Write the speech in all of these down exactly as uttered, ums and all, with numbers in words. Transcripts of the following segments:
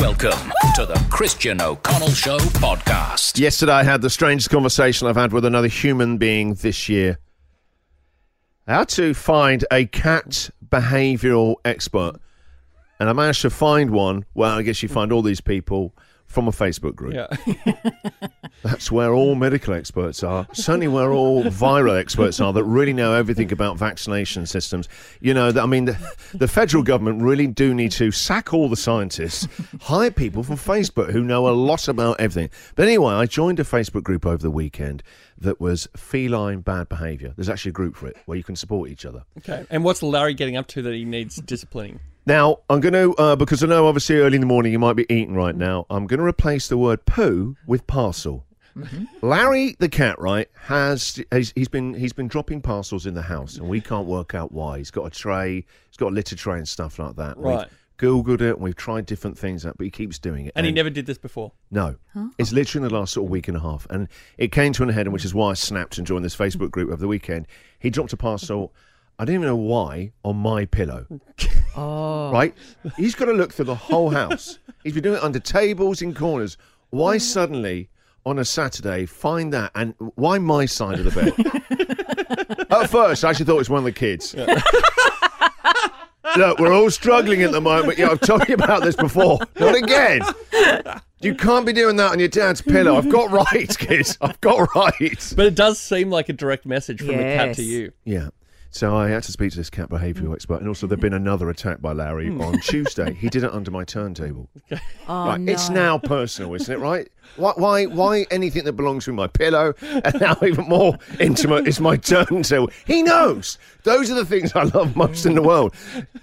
Welcome to the Christian O'Connell Show podcast. Yesterday I had the strangest conversation I've had with another human being this year. How to find a cat behavioural expert. And I managed to find one. Well, I guess you find all these people from a Facebook group. Yeah. That's where all medical experts are. Certainly where all viral experts are that really know everything about vaccination systems. You know, I mean, the, the federal government really do need to sack all the scientists, hire people from Facebook who know a lot about everything. But anyway, I joined a Facebook group over the weekend that was feline bad behaviour. There's actually a group for it where you can support each other. Okay. And what's Larry getting up to that he needs disciplining? Now, I'm going to, uh, because I know obviously early in the morning you might be eating right now, I'm going to replace the word poo with parcel. Mm-hmm. Larry the cat, right, has he's, he's been he's been dropping parcels in the house and we can't work out why. He's got a tray, he's got a litter tray and stuff like that. Right. We've Googled it and we've tried different things, but he keeps doing it. And, and he never did this before? No. Huh? It's literally in the last sort of week and a half. And it came to an head, which is why I snapped and joined this Facebook group over the weekend. He dropped a parcel, I don't even know why, on my pillow. Oh. Right? He's got to look through the whole house. He's been doing it under tables in corners. Why suddenly, on a Saturday, find that? And why my side of the bed? At first, I actually thought it was one of the kids. Yeah. Look, we're all struggling at the moment. Yeah, I've told you about this before. Not again. You can't be doing that on your dad's pillow. I've got rights, kids. I've got rights. But it does seem like a direct message from yes. a cat to you. Yeah. So I had to speak to this cat behavioural expert. And also there'd been another attack by Larry on Tuesday. He did it under my turntable. Okay. Oh, right. No. It's now personal, isn't it, right? Why, why Why anything that belongs with my pillow and now even more intimate is my turntable? He knows. Those are the things I love most in the world.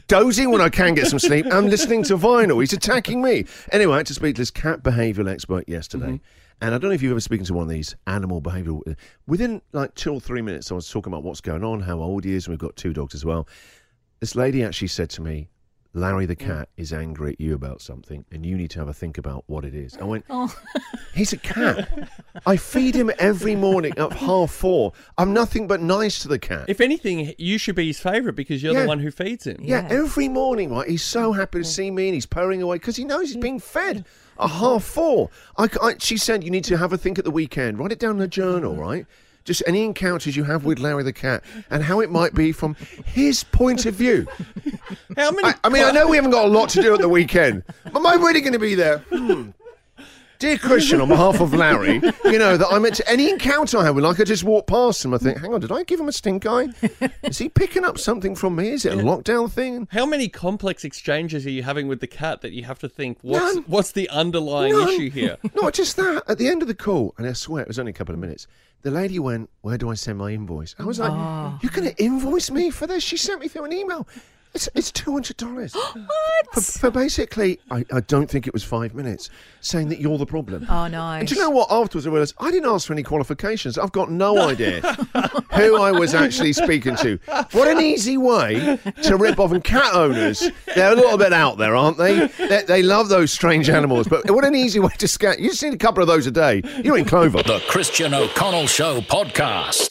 Dozing when I can get some sleep and listening to vinyl. He's attacking me. Anyway, I had to speak to this cat behavioural expert yesterday. Mm-hmm. And I don't know if you've ever spoken to one of these animal behavioural... Within like two or three minutes, I was talking about what's going on, how old he is, and we've got two dogs as well. This lady actually said to me, Larry the cat is angry at you about something, and you need to have a think about what it is. I went, oh. He's a cat. I feed him every morning at half four. I'm nothing but nice to the cat. If anything, you should be his favourite because you're yeah. the one who feeds him. Yeah, yeah, every morning, right? He's so happy to see me, and he's purring away because he knows he's being fed. A half four. I, I, she said you need to have a think at the weekend. Write it down in a journal, right? Just any encounters you have with Larry the cat and how it might be from his point of view. How many? I, I mean, I know we haven't got a lot to do at the weekend, but am I really going to be there? Hmm. Dear Christian, on behalf of Larry, you know, that I meant to, any encounter I have with, like, I just walk past him, I think, hang on, did I give him a stink eye? Is he picking up something from me? Is it a lockdown thing? How many complex exchanges are you having with the cat that you have to think, what's, what's the underlying None. issue here? Not just that. At the end of the call, and I swear it was only a couple of minutes, the lady went, where do I send my invoice? I was like, oh. You're going to invoice me for this? She sent me through an email. It's it's two hundred dollars. What? For, for basically, I, I don't think it was five minutes, saying that you're the problem. Oh, no. And do you know what? Afterwards, I realised I didn't ask for any qualifications. I've got no idea who I was actually speaking to. What an easy way to rip off. And cat owners, they're a little bit out there, aren't they? They, they love those strange animals. But what an easy way to scat. You've seen a couple of those a day. You're in clover. The Christian O'Connell Show podcast.